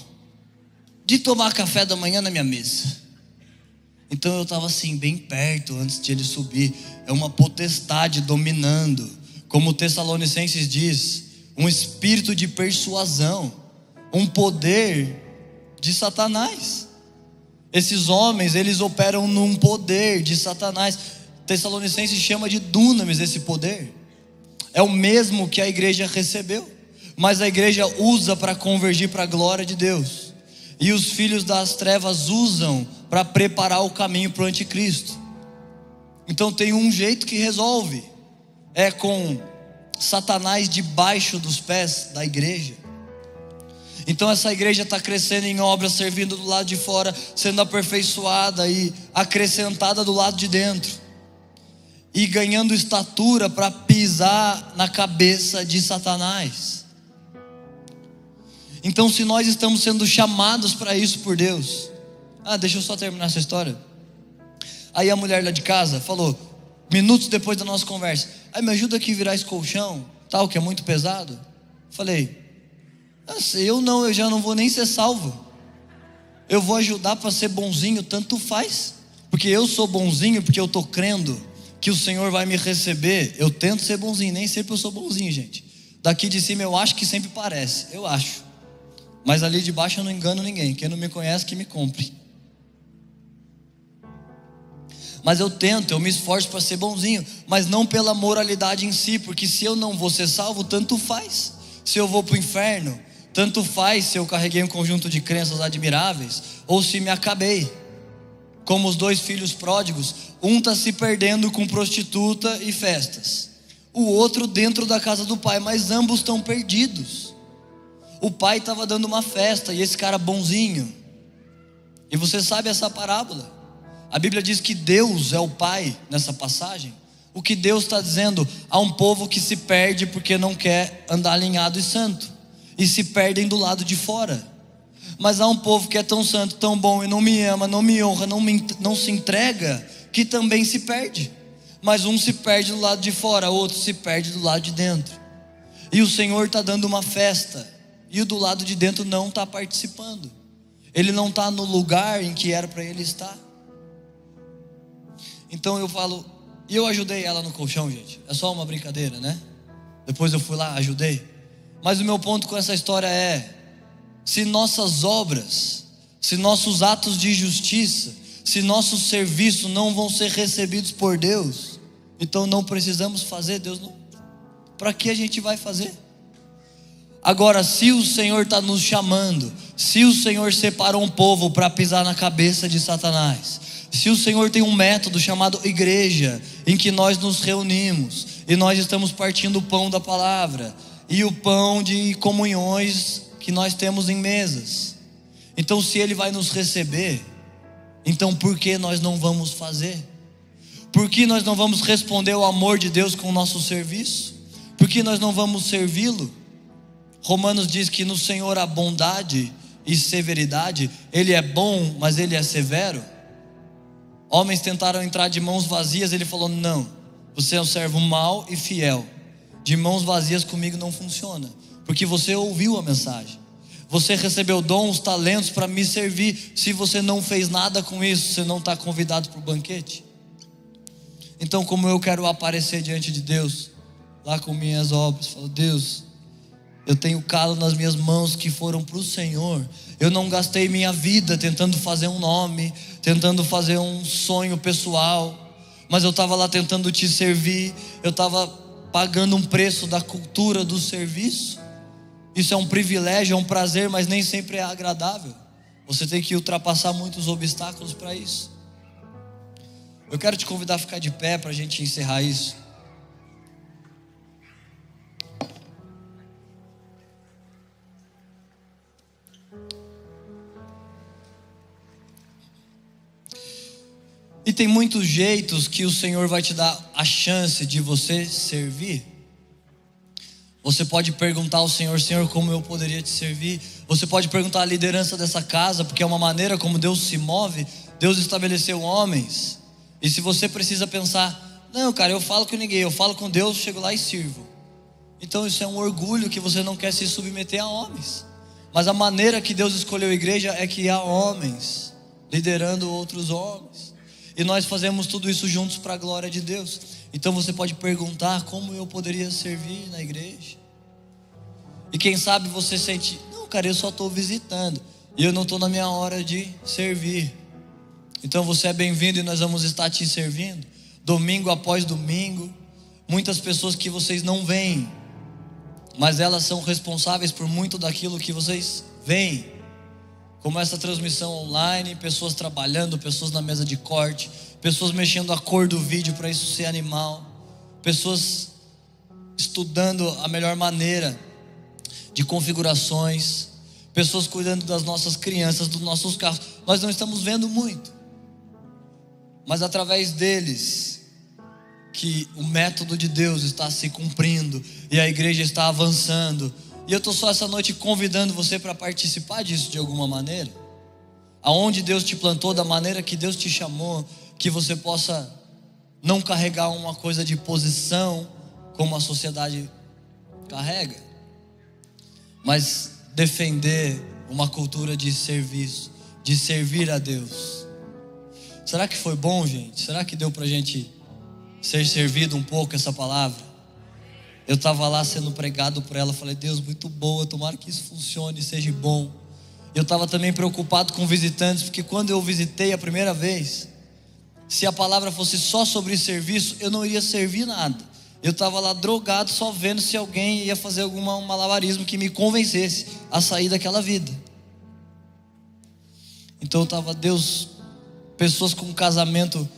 de tomar café da manhã na minha mesa. Então eu estava assim, bem perto, antes de ele subir. É uma potestade dominando. Como o Tessalonicenses diz, um espírito de persuasão, um poder de Satanás. Esses homens, eles operam num poder de Satanás. Tessalonicenses chama de dunamis esse poder. É o mesmo que a igreja recebeu, mas a igreja usa para convergir para a glória de Deus. E os filhos das trevas usam para preparar o caminho para o anticristo. Então tem um jeito que resolve. É com Satanás debaixo dos pés da igreja. Então essa igreja está crescendo em obra, servindo do lado de fora, sendo aperfeiçoada e acrescentada do lado de dentro. E ganhando estatura para pisar na cabeça de Satanás. Então se nós estamos sendo chamados para isso por Deus. Ah, deixa eu só terminar essa história. Aí a mulher lá de casa falou, minutos depois da nossa conversa, aí me ajuda aqui a virar esse colchão, tal, que é muito pesado. Falei, eu já não vou nem ser salvo. Eu vou ajudar para ser bonzinho, tanto faz. Porque eu sou bonzinho, porque eu estou crendo que o Senhor vai me receber. Eu tento ser bonzinho, nem sempre eu sou bonzinho, gente. Daqui de cima eu acho que sempre parece, eu acho. Mas ali de baixo eu não engano ninguém. Quem não me conhece, que me compre. Mas eu tento, eu me esforço para ser bonzinho, mas não pela moralidade em si, porque se eu não vou ser salvo, tanto faz. Se eu vou para o inferno, tanto faz se eu carreguei um conjunto de crenças admiráveis ou se me acabei. Como os dois filhos pródigos, um está se perdendo com prostituta e festas, o outro dentro da casa do pai, mas ambos estão perdidos. O pai estava dando uma festa e esse cara bonzinho. E você sabe essa parábola? A Bíblia diz que Deus é o pai nessa passagem. O que Deus está dizendo? Há um povo que se perde porque não quer andar alinhado e santo, e se perdem do lado de fora. Mas há um povo que é tão santo, tão bom e não me ama, não me honra, não se entrega, que também se perde. Mas um se perde do lado de fora, outro se perde do lado de dentro. E o Senhor está dando uma festa e o do lado de dentro não está participando. Ele não está no lugar em que era para ele estar. Então eu falo, e eu ajudei ela no colchão, gente. É só uma brincadeira, né? Depois eu fui lá, ajudei. Mas o meu ponto com essa história é: se nossas obras, se nossos atos de justiça, se nosso serviço não vão ser recebidos por Deus, então não precisamos fazer. Deus não... Para que a gente vai fazer? Agora, se o Senhor está nos chamando, se o Senhor separou um povo para pisar na cabeça de Satanás, se o Senhor tem um método chamado igreja, em que nós nos reunimos e nós estamos partindo o pão da palavra e o pão de comunhões que nós temos em mesas. Então se Ele vai nos receber, então por que nós não vamos fazer? Por que nós não vamos responder ao amor de Deus com o nosso serviço? Por que nós não vamos servi-lo? Romanos diz que no Senhor há bondade e severidade. Ele é bom, mas Ele é severo. Homens tentaram entrar de mãos vazias, Ele falou, não, você é um servo mau e fiel, de mãos vazias comigo não funciona. Porque você ouviu a mensagem, você recebeu dons, talentos para me servir. Se você não fez nada com isso, você não está convidado para o banquete. Então, como eu quero aparecer diante de Deus, lá com minhas obras, falo, Deus, eu tenho calo nas minhas mãos que foram para o Senhor. Eu não gastei minha vida tentando fazer um nome, tentando fazer um sonho pessoal, mas eu estava lá tentando te servir, eu estava pagando um preço da cultura do serviço. Isso é um privilégio, é um prazer, mas nem sempre é agradável. Você tem que ultrapassar muitos obstáculos para isso. Eu quero te convidar a ficar de pé para a gente encerrar isso. E tem muitos jeitos que o Senhor vai te dar a chance de você servir. Você pode perguntar ao Senhor: Senhor, como eu poderia te servir? Você pode perguntar à liderança dessa casa, porque é uma maneira como Deus se move. Deus estabeleceu homens. E se você precisa pensar: não, cara, eu falo com ninguém, eu falo com Deus, chego lá e sirvo. Então isso é um orgulho, que você não quer se submeter a homens. Mas a maneira que Deus escolheu a igreja é que há homens liderando outros homens. E nós fazemos tudo isso juntos para a glória de Deus. Então você pode perguntar: como eu poderia servir na igreja? E quem sabe você sente: não, cara, eu só estou visitando e eu não estou na minha hora de servir. Então você é bem-vindo e nós vamos estar te servindo domingo após domingo. Muitas pessoas que vocês não veem, mas elas são responsáveis por muito daquilo que vocês veem. Como essa transmissão online, pessoas trabalhando, pessoas na mesa de corte, pessoas mexendo a cor do vídeo para isso ser animal, pessoas estudando a melhor maneira de configurações, pessoas cuidando das nossas crianças, dos nossos carros. Nós não estamos vendo muito, mas através deles que o método de Deus está se cumprindo e a igreja está avançando. E eu estou só essa noite convidando você para participar disso de alguma maneira. Aonde Deus te plantou, da maneira que Deus te chamou, que você possa não carregar uma coisa de posição como a sociedade carrega, mas defender uma cultura de serviço, de servir a Deus. Será que foi bom, gente? Será que deu para a gente ser servido um pouco essa palavra? Eu estava lá sendo pregado por ela, falei: Deus, muito boa, tomara que isso funcione, seja bom. Eu estava também preocupado com visitantes, porque quando eu visitei a primeira vez, se a palavra fosse só sobre serviço, eu não iria servir nada. Eu estava lá drogado, só vendo se alguém ia fazer algum malabarismo que me convencesse a sair daquela vida. Então eu estava, Deus, pessoas com casamento,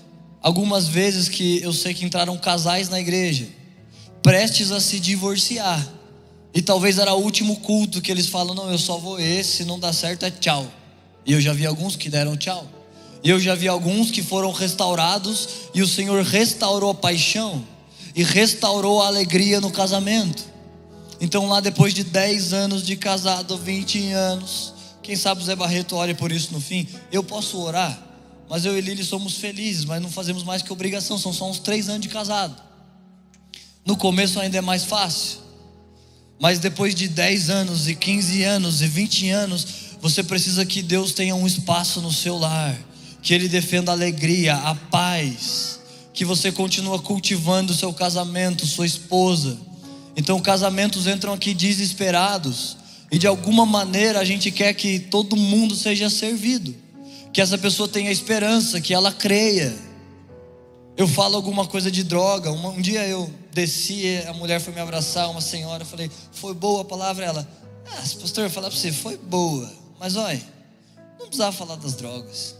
algumas vezes que eu sei que entraram casais na igreja, prestes a se divorciar, e talvez era o último culto que eles falam: não, eu só vou esse, se não dá certo é tchau. E eu já vi alguns que deram tchau, e eu já vi alguns que foram restaurados, e o Senhor restaurou a paixão e restaurou a alegria no casamento. Então lá, depois de 10 anos de casado, 20 anos, quem sabe o Zé Barreto ore por isso no fim. Eu posso orar, mas eu e Lília somos felizes, mas não fazemos mais que obrigação. São só uns 3 anos de casado. No começo ainda é mais fácil, mas depois de 10 anos, e 15 anos, e 20 anos, você precisa que Deus tenha um espaço no seu lar, que Ele defenda a alegria, a paz, que você continua cultivando seu casamento, sua esposa. Então casamentos entram aqui desesperados, e de alguma maneira a gente quer que todo mundo seja servido, que essa pessoa tenha esperança, que ela creia. Eu falo alguma coisa de droga. Um dia eu desci, a mulher foi me abraçar, uma senhora, eu falei: foi boa a palavra? Ela: ah, pastor, eu falar para você, foi boa, mas olha, não precisava falar das drogas.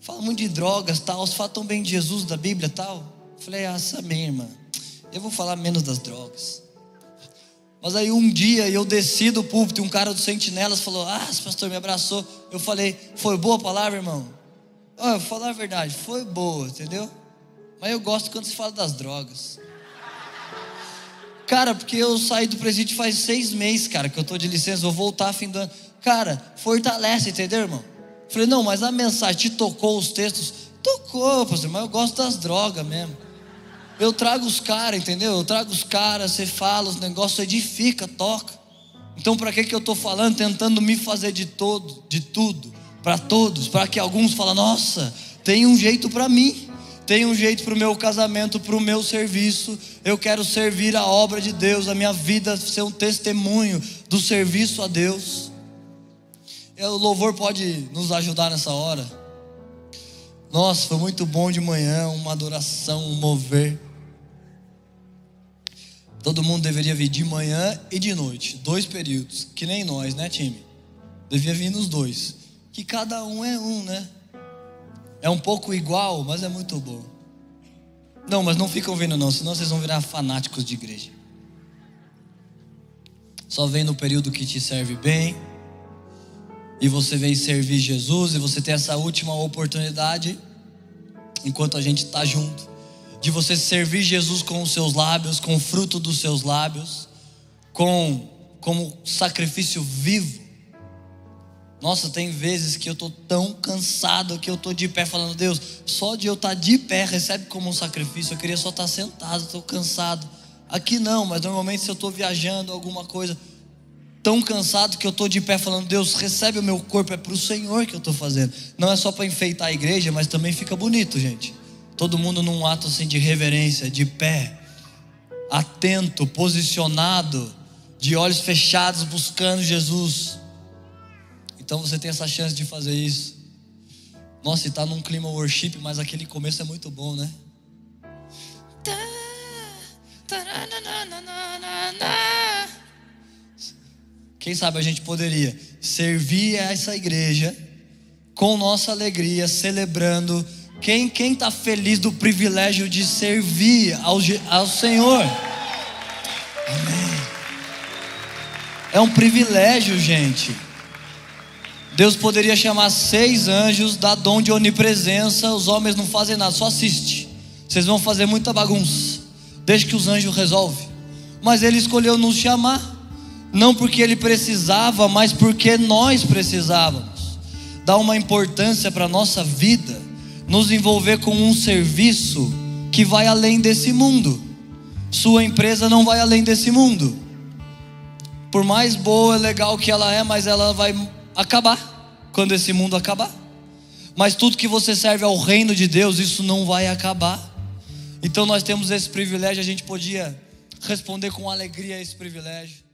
Fala muito de drogas, tal, os falam tão bem de Jesus, da Bíblia, tal. Eu falei: ah, sabe, irmã, eu vou falar menos das drogas. Mas aí um dia eu desci do púlpito e um cara do Sentinelas falou: ah, pastor, me abraçou. Eu falei: foi boa a palavra, irmão? Ah, eu vou falar a verdade, foi boa, entendeu? Mas eu gosto quando se fala das drogas. Cara, porque eu saí do presídio faz 6 meses, cara, que eu tô de licença, vou voltar fim do ano. Cara, fortalece, entendeu, irmão? Falei: não, mas a mensagem te tocou, os textos? Tocou, pastor, mas eu gosto das drogas mesmo. Eu trago os caras, entendeu? Eu trago os caras, você fala, os negócios edifica, toca. Então pra que eu tô falando, tentando me fazer de tudo, pra todos, pra que alguns falem: nossa, tem um jeito pra mim. Tem um jeito para o meu casamento, para o meu serviço. Eu quero servir a obra de Deus, a minha vida ser um testemunho do serviço a Deus. O louvor pode nos ajudar nessa hora. Nossa, foi muito bom de manhã, uma adoração, um mover. Todo mundo deveria vir de manhã e de noite, 2 períodos, que nem nós, né, time? Devia vir nos 2, que cada um é um, né? É um pouco igual, mas é muito bom. Não, mas não ficam vendo não, senão vocês vão virar fanáticos de igreja. Só vem no período que te serve bem, e você vem servir Jesus, e você tem essa última oportunidade, enquanto a gente está junto, de você servir Jesus com os seus lábios, com o fruto dos seus lábios, como sacrifício vivo. Nossa, tem vezes que eu estou tão cansado que eu estou de pé falando, Deus, só de eu estar de pé recebe como um sacrifício. Eu queria só estar sentado, estou cansado. Aqui não, mas normalmente se eu estou viajando alguma coisa, tão cansado que eu estou de pé falando, Deus, recebe o meu corpo, é para o Senhor que eu estou fazendo. Não é só para enfeitar a igreja, mas também fica bonito, gente. Todo mundo num ato assim de reverência, de pé, atento, posicionado, de olhos fechados, buscando Jesus. Então você tem essa chance de fazer isso. Nossa, e tá num clima worship, mas aquele começo é muito bom, né? Quem sabe a gente poderia servir essa igreja com nossa alegria, celebrando. Quem tá feliz do privilégio de servir ao Senhor? Amém. É um privilégio, gente. Deus poderia chamar 6 anjos, dar dom de onipresença. Os homens não fazem nada, só assiste. Vocês vão fazer muita bagunça, deixa que os anjos resolvem. Mas Ele escolheu nos chamar, não porque Ele precisava, mas porque nós precisávamos. Dar uma importância para a nossa vida, nos envolver com um serviço que vai além desse mundo. Sua empresa não vai além desse mundo. Por mais boa e legal que ela é, mas ela vai acabar quando esse mundo acabar. Mas tudo que você serve ao reino de Deus, isso não vai acabar. Então nós temos esse privilégio, a gente podia responder com alegria a esse privilégio.